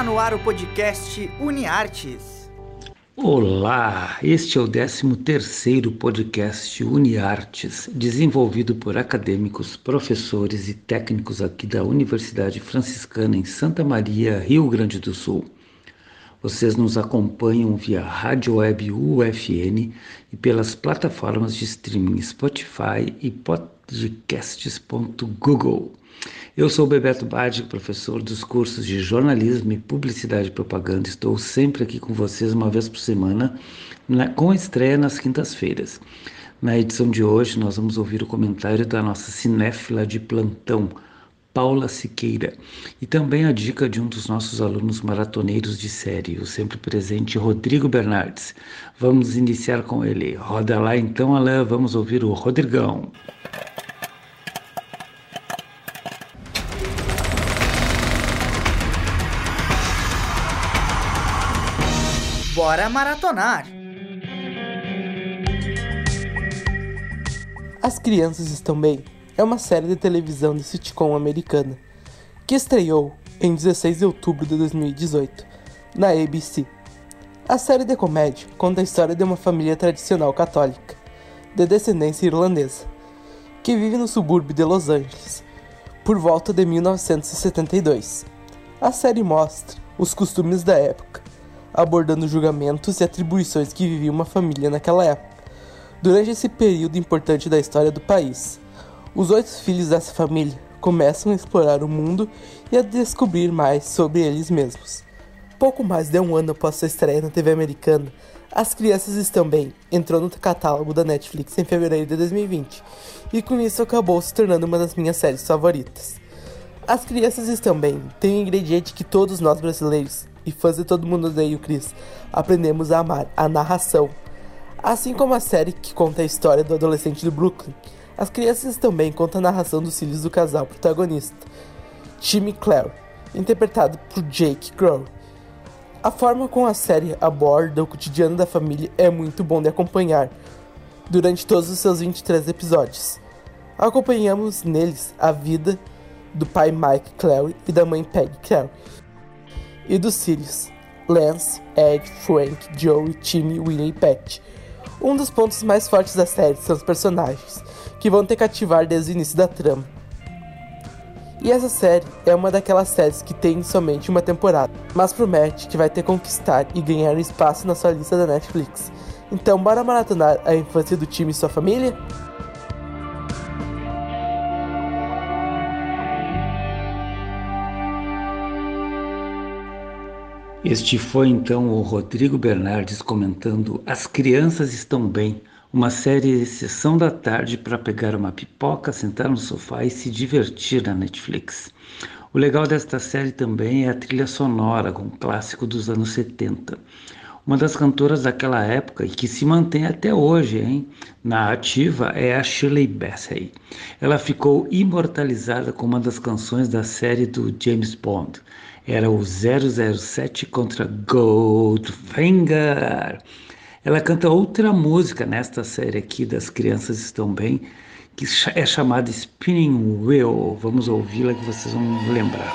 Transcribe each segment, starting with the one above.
Está no ar o podcast Uniartes. Olá, este é o 13º podcast Uniartes, desenvolvido por acadêmicos, professores e técnicos aqui da Universidade Franciscana em Santa Maria, Rio Grande do Sul. Vocês nos acompanham via Rádio Web UFN e pelas plataformas de streaming Spotify e podcasts.google. Eu sou Bebeto Bade, professor dos cursos de jornalismo e publicidade e propaganda. Estou sempre aqui com vocês uma vez por semana, com estreia nas quintas-feiras. Na edição de hoje, nós vamos ouvir o comentário da nossa cinéfila de plantão, Paula Siqueira, e também a dica de um dos nossos alunos maratoneiros de série, o sempre presente Rodrigo Bernardes. Vamos iniciar com ele. Roda lá então, Alan, vamos ouvir o Rodrigão. Bora maratonar! As Crianças Estão Bem é uma série de televisão de sitcom americana que estreou em 16 de outubro de 2018 na ABC. A série de comédia conta a história de uma família tradicional católica de descendência irlandesa que vive no subúrbio de Los Angeles por volta de 1972. A série mostra os costumes da época, abordando julgamentos e atribuições que vivia uma família naquela época. Durante esse período importante da história do país, os 8 filhos dessa família começam a explorar o mundo e a descobrir mais sobre eles mesmos. Pouco mais de um ano após sua estreia na TV americana, As Crianças Estão Bem entrou no catálogo da Netflix em fevereiro de 2020 e com isso acabou se tornando uma das minhas séries favoritas. As Crianças Estão Bem tem um ingrediente que todos nós brasileiros e fãs de Todo Mundo Odeia o Chris aprendemos a amar: a narração. Assim como a série que conta a história do adolescente do Brooklyn, As Crianças também conta a narração dos filhos do casal protagonista, Tim e Claire, interpretado por Jake Crow. A forma como a série aborda o cotidiano da família é muito bom de acompanhar durante todos os seus 23 episódios. Acompanhamos neles a vida do pai Mike Claire e da mãe Peg Claire, e dos filhos Lance, Ed, Frank, Joey, Timmy, William e Pat. Um dos pontos mais fortes da série são os personagens, que vão te cativar desde o início da trama. E essa série é uma daquelas séries que tem somente uma temporada, mas promete que vai te conquistar e ganhar espaço na sua lista da Netflix. Então bora maratonar a infância do time e sua família? Este foi então o Rodrigo Bernardes comentando As Crianças Estão Bem, uma série de sessão da tarde para pegar uma pipoca, sentar no sofá e se divertir na Netflix. O legal desta série também é a trilha sonora, com um clássico dos anos 70. Uma das cantoras daquela época e que se mantém até hoje, na ativa, é a Shirley Bassey. Ela ficou imortalizada com uma das canções da série do James Bond. Era o 007 contra Goldfinger. Ela canta outra música nesta série aqui das Crianças Estão Bem, que é chamada Spinning Wheel. Vamos ouvi-la que vocês vão lembrar.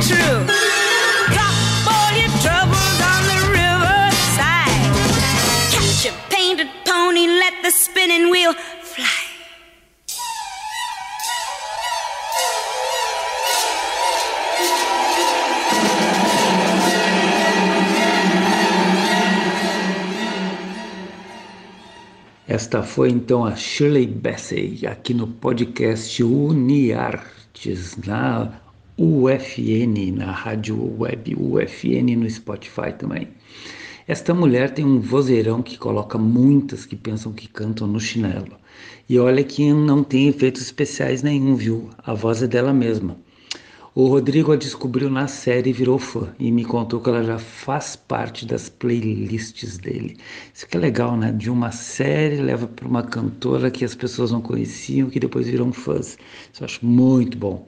true. Drop all your troubles on the riverside. Catch a painted pony, let the spinning wheel fly. Esta foi então a Shirley Bassey, aqui no podcast Uniartes, na UFN, na rádio web UFN, no Spotify também. Esta mulher tem um vozeirão que coloca muitas que pensam que cantam no chinelo. E olha que não tem efeitos especiais nenhum, viu? A voz é dela mesma. O Rodrigo a descobriu na série e virou fã, e me contou que ela já faz parte das playlists dele. Isso que é legal, né? De uma série leva para uma cantora que as pessoas não conheciam, que depois viram fãs. Isso eu acho muito bom.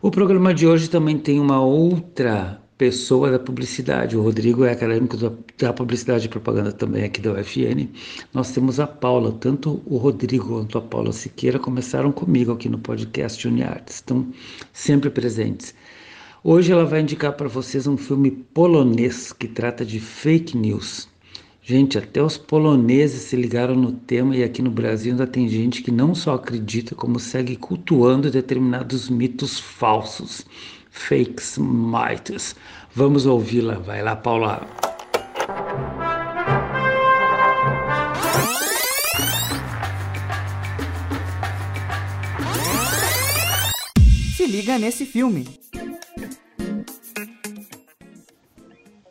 O programa de hoje também tem uma outra pessoa da publicidade. O Rodrigo é acadêmico da publicidade e propaganda também aqui da UFN. Nós temos a Paula, tanto o Rodrigo quanto a Paula Siqueira começaram comigo aqui no podcast Uniartes, estão sempre presentes. Hoje ela vai indicar para vocês um filme polonês que trata de fake news. Gente, até os poloneses se ligaram no tema e aqui no Brasil ainda tem gente que não só acredita, como segue cultuando determinados mitos falsos, fakes, mitos. Vamos ouvi-la. Vai lá, Paula. Se liga nesse filme.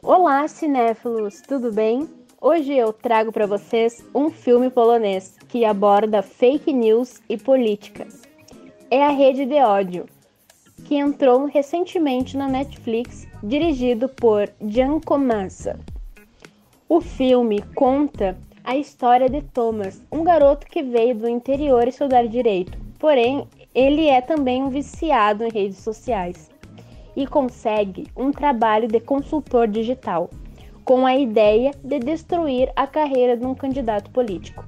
Olá, cinéfilos, tudo bem? Hoje eu trago para vocês um filme polonês que aborda fake news e política. É a Rede de Ódio, que entrou recentemente na Netflix, dirigido por Jan Komasa. O filme conta a história de Thomas, um garoto que veio do interior estudar direito, porém ele é também um viciado em redes sociais e consegue um trabalho de consultor digital, com a ideia de destruir a carreira de um candidato político.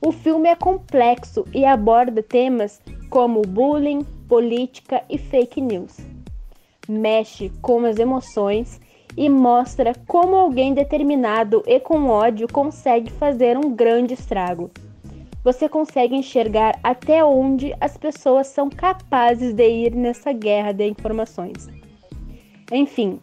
O filme é complexo e aborda temas como bullying, política e fake news. Mexe com as emoções e mostra como alguém determinado e com ódio consegue fazer um grande estrago. Você consegue enxergar até onde as pessoas são capazes de ir nessa guerra de informações. Enfim,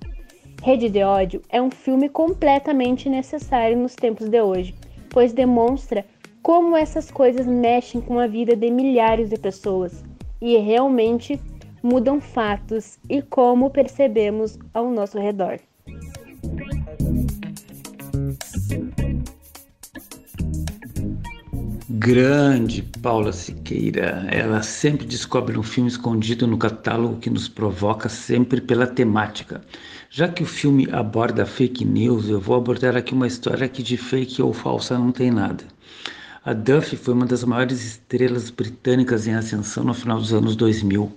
Rede de Ódio é um filme completamente necessário nos tempos de hoje, pois demonstra como essas coisas mexem com a vida de milhares de pessoas e realmente mudam fatos e como percebemos ao nosso redor. Grande Paula Siqueira, ela sempre descobre um filme escondido no catálogo que nos provoca sempre pela temática. Já que o filme aborda fake news, eu vou abordar aqui uma história que de fake ou falsa não tem nada. A Duffy foi uma das maiores estrelas britânicas em ascensão no final dos anos 2000.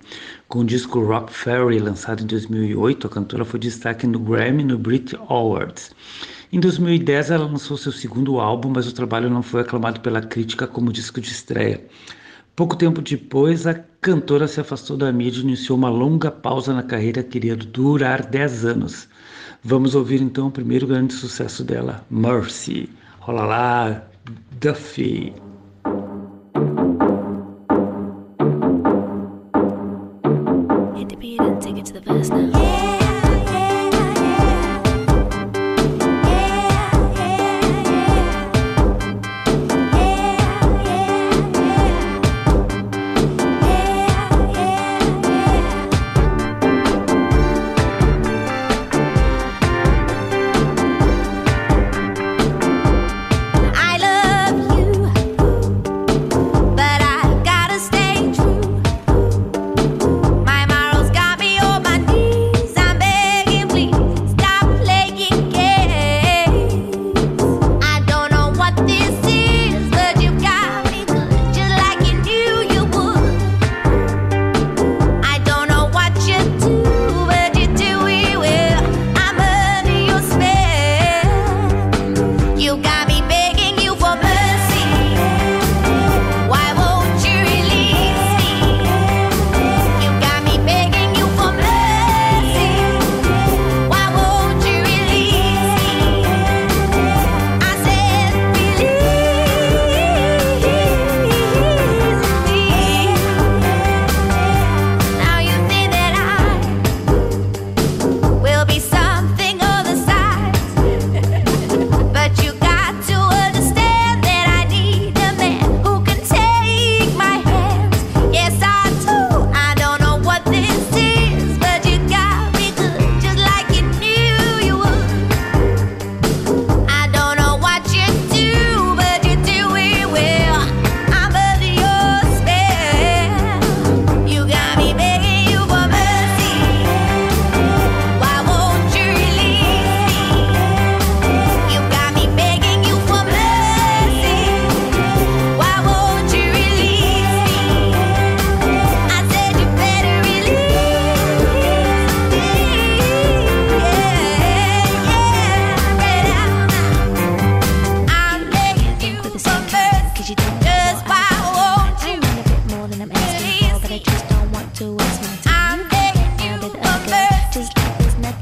Com o disco Rock Ferry, lançado em 2008, a cantora foi destaque no Grammy e no Brit Awards. Em 2010, ela lançou seu segundo álbum, mas o trabalho não foi aclamado pela crítica como disco de estreia. Pouco tempo depois, a cantora se afastou da mídia e iniciou uma longa pausa na carreira que iria durar 10 anos. Vamos ouvir então o primeiro grande sucesso dela, Mercy. Olá lá, Duffy.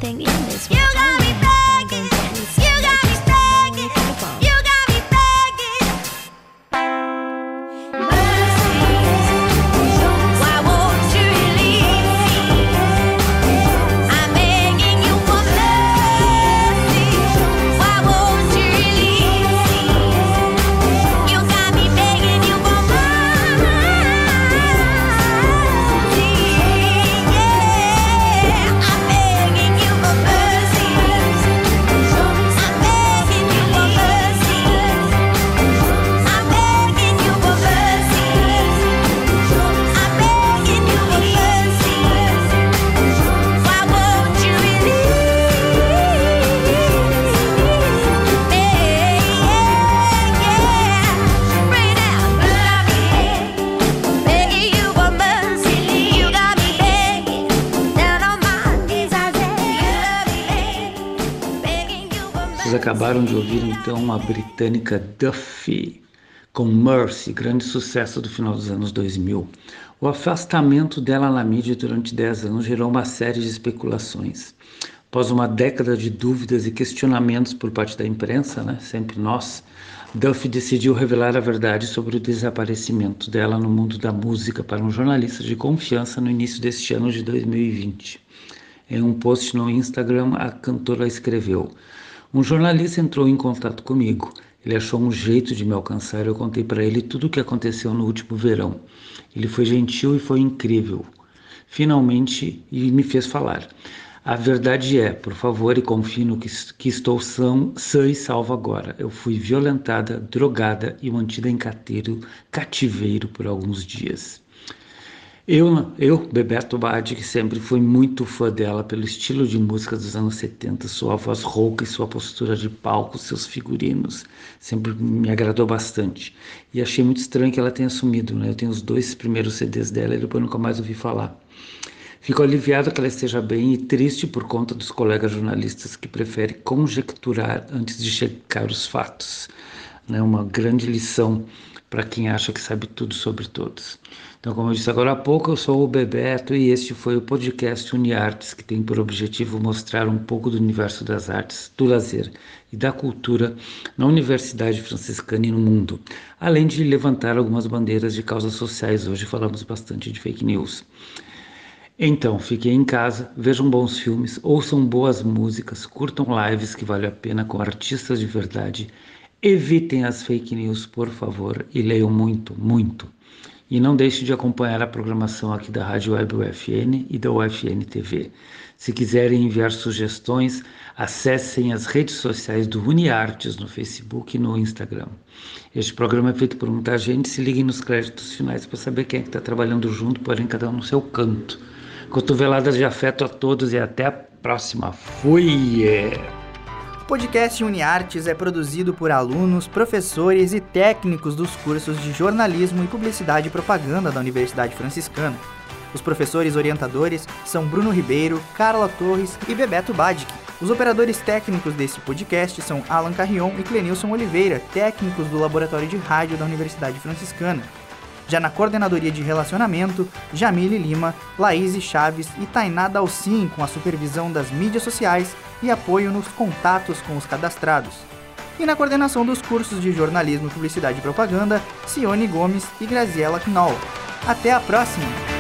something in this world. You got me begging, you got me begging, you got me begging. Mercy, why won't you release me? I'm begging you for mercy. Why won't you release me? You got me begging you for mercy. Vocês acabaram de ouvir então a britânica Duffy com Mercy, grande sucesso do final dos anos 2000. O afastamento dela na mídia durante 10 anos gerou uma série de especulações. Após uma década de dúvidas e questionamentos por parte da imprensa, sempre nós, Duffy decidiu revelar a verdade sobre o desaparecimento dela no mundo da música para um jornalista de confiança no início deste ano de 2020. Em um post no Instagram, a cantora escreveu: "Um jornalista entrou em contato comigo. Ele achou um jeito de me alcançar. Eu contei para ele tudo o que aconteceu no último verão. Ele foi gentil e foi incrível. Finalmente, e me fez falar. A verdade é, por favor, e confie no que estou sã e salva agora. Eu fui violentada, drogada e mantida em cativeiro por alguns dias. Eu, Bebeto Bade, que sempre fui muito fã dela pelo estilo de música dos anos 70, sua voz rouca e sua postura de palco, seus figurinos, sempre me agradou bastante. E achei muito estranho que ela tenha sumido, Eu tenho os 2 primeiros CDs dela e depois nunca mais ouvi falar. Fico aliviado que ela esteja bem e triste por conta dos colegas jornalistas que preferem conjecturar antes de checar os fatos. Uma grande lição para quem acha que sabe tudo sobre todos. Então, como eu disse agora há pouco, eu sou o Bebeto e este foi o podcast Uniartes, que tem por objetivo mostrar um pouco do universo das artes, do lazer e da cultura na Universidade Franciscana e no mundo, além de levantar algumas bandeiras de causas sociais. Hoje falamos bastante de fake news. Então, fiquem em casa, vejam bons filmes, ouçam boas músicas, curtam lives que vale a pena com artistas de verdade. Evitem as fake news, por favor, e leiam muito, muito. E não deixem de acompanhar a programação aqui da Rádio Web UFN e da UFN TV. Se quiserem enviar sugestões, acessem as redes sociais do Uniartes no Facebook e no Instagram. Este programa é feito por muita gente. Se liguem nos créditos finais para saber quem é que está trabalhando junto, porém cada um no seu canto. Cotoveladas de afeto a todos e até a próxima. Fui! O podcast Uniartes é produzido por alunos, professores e técnicos dos cursos de Jornalismo e Publicidade e Propaganda da Universidade Franciscana. Os professores orientadores são Bruno Ribeiro, Carla Torres e Bebeto Badic. Os operadores técnicos desse podcast são Alan Carrion e Clenilson Oliveira, técnicos do Laboratório de Rádio da Universidade Franciscana. Já na coordenadoria de relacionamento, Jamile Lima, Laís Chaves e Tainá Dalcin, com a supervisão das mídias sociais e apoio nos contatos com os cadastrados. E na coordenação dos cursos de Jornalismo, Publicidade e Propaganda, Sione Gomes e Graziella Knoll. Até a próxima!